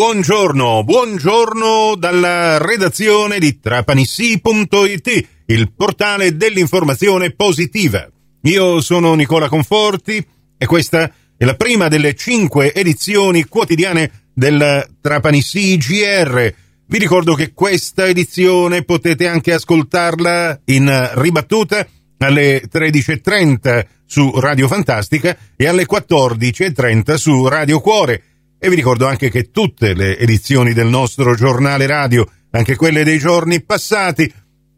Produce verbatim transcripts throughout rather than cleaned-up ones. Buongiorno, buongiorno dalla redazione di Trapanisi punto it, il portale dell'informazione positiva. Io sono Nicola Conforti e questa è la prima delle cinque edizioni quotidiane del Trapanisi G R. Vi ricordo che questa edizione potete anche ascoltarla in ribattuta alle tredici e trenta su Radio Fantastica e alle quattordici e trenta su Radio Cuore. E vi ricordo anche che tutte le edizioni del nostro giornale radio, anche quelle dei giorni passati,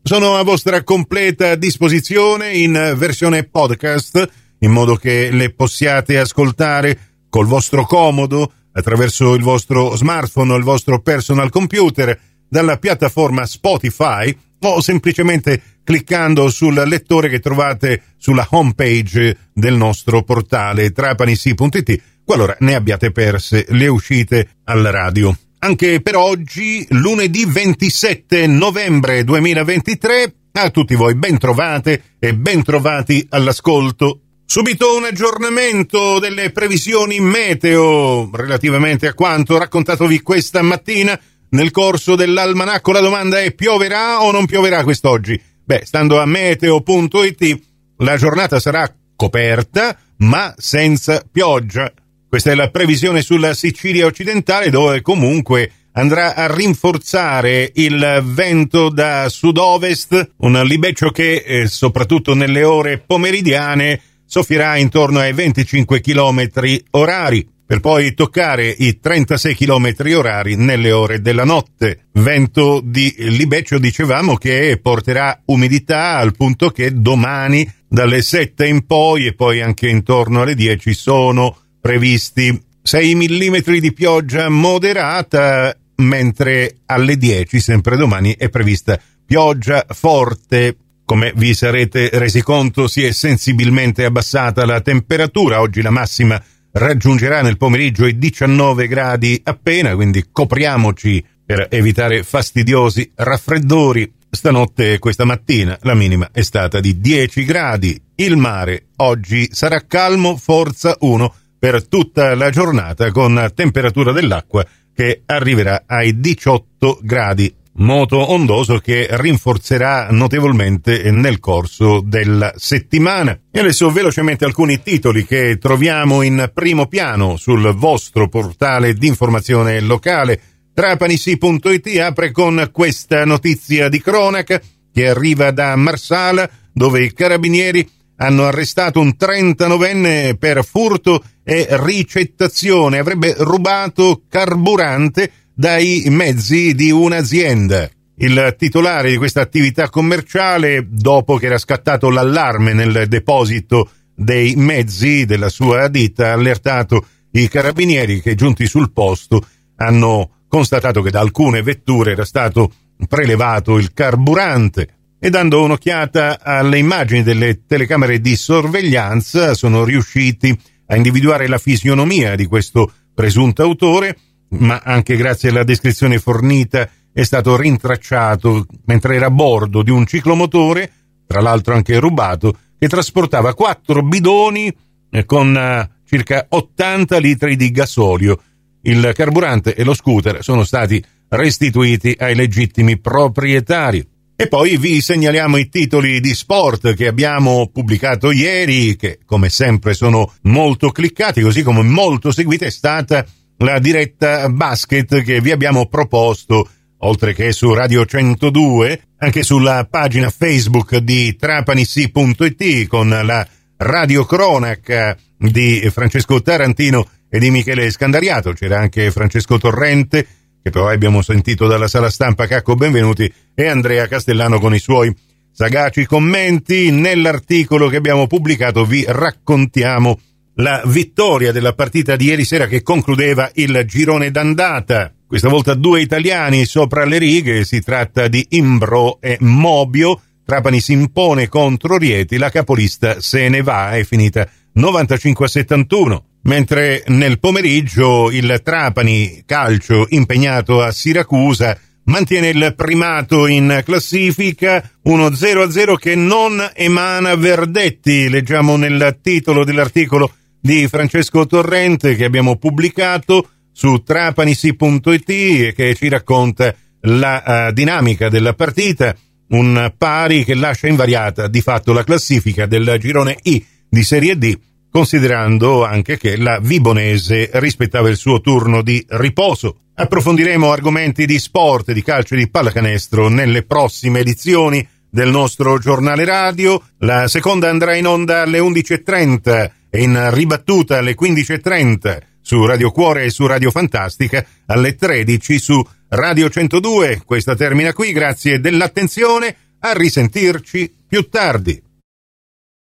sono a vostra completa disposizione in versione podcast, in modo che le possiate ascoltare col vostro comodo, attraverso il vostro smartphone o il vostro personal computer, dalla piattaforma Spotify o semplicemente cliccando sul lettore che trovate sulla homepage del nostro portale Trapanisi punto it, qualora ne abbiate perse le uscite alla radio. Anche per oggi, lunedì ventisette novembre duemilaventitré, a tutti voi ben trovate e ben trovati all'ascolto. Subito un aggiornamento delle previsioni meteo relativamente a quanto raccontatovi questa mattina nel corso dell'almanacco. La domanda è: pioverà o non pioverà quest'oggi? Beh, stando a meteo punto it, la giornata sarà coperta ma senza pioggia. Questa è la previsione sulla Sicilia occidentale, dove comunque andrà a rinforzare il vento da sud-ovest, un libeccio che eh, soprattutto nelle ore pomeridiane soffierà intorno ai venticinque chilometri orari, per poi toccare i trentasei chilometri orari nelle ore della notte. Vento di libeccio, dicevamo, che porterà umidità, al punto che domani dalle sette in poi e poi anche intorno alle dieci sono previsti sei millimetri di pioggia moderata, mentre alle dieci, sempre domani, è prevista pioggia forte. Come vi sarete resi conto, si è sensibilmente abbassata la temperatura. Oggi la massima raggiungerà nel pomeriggio i diciannove gradi appena, quindi copriamoci per evitare fastidiosi raffreddori. Stanotte e questa mattina la minima è stata di dieci gradi. Il mare oggi sarà calmo, forza uno, per tutta la giornata, con temperatura dell'acqua che arriverà ai diciotto gradi. Moto ondoso che rinforzerà notevolmente nel corso della settimana. E adesso velocemente alcuni titoli che troviamo in primo piano sul vostro portale di informazione locale. Trapanisi punto it apre con questa notizia di cronaca che arriva da Marsala, dove i carabinieri hanno arrestato un trentanovenne per furto e ricettazione. Avrebbe rubato carburante dai mezzi di un'azienda. Il titolare di questa attività commerciale, dopo che era scattato l'allarme nel deposito dei mezzi della sua ditta, ha allertato i carabinieri, che giunti sul posto hanno constatato che da alcune vetture era stato prelevato il carburante. E dando un'occhiata alle immagini delle telecamere di sorveglianza, sono riusciti a individuare la fisionomia di questo presunto autore, ma anche grazie alla descrizione fornita è stato rintracciato mentre era a bordo di un ciclomotore, tra l'altro anche rubato, che trasportava quattro bidoni con circa ottanta litri di gasolio. Il carburante e lo scooter sono stati restituiti ai legittimi proprietari. E poi vi segnaliamo i titoli di sport che abbiamo pubblicato ieri, che come sempre sono molto cliccati, così come molto seguita è stata la diretta basket che vi abbiamo proposto, oltre che su Radio centodue, anche sulla pagina Facebook di Trapanisi punto it, con la radio cronaca di Francesco Tarantino e di Michele Scandariato. C'era anche Francesco Torrente, che però abbiamo sentito dalla sala stampa Cacco Benvenuti, e Andrea Castellano con i suoi sagaci commenti. Nell'articolo che abbiamo pubblicato vi raccontiamo la vittoria della partita di ieri sera che concludeva il girone d'andata. Questa volta due italiani sopra le righe, si tratta di Imbro e Mobio. Trapani si impone contro Rieti, la capolista se ne va, è finita novantacinque a settantuno. Mentre nel pomeriggio il Trapani calcio, impegnato a Siracusa, mantiene il primato in classifica, uno zero a zero che non emana verdetti. Leggiamo nel titolo dell'articolo di Francesco Torrente che abbiamo pubblicato: su Trapanisi punto it che ci racconta la uh, dinamica della partita, un pari che lascia invariata di fatto la classifica del girone I di Serie D, considerando anche che la Vibonese rispettava il suo turno di riposo. Approfondiremo argomenti di sport, di calcio e di pallacanestro nelle prossime edizioni del nostro giornale radio. La seconda andrà in onda alle undici e trenta e in ribattuta alle quindici e trenta su Radio Cuore e su Radio Fantastica, alle tredici su Radio centodue. Questa termina qui, grazie dell'attenzione, a risentirci più tardi.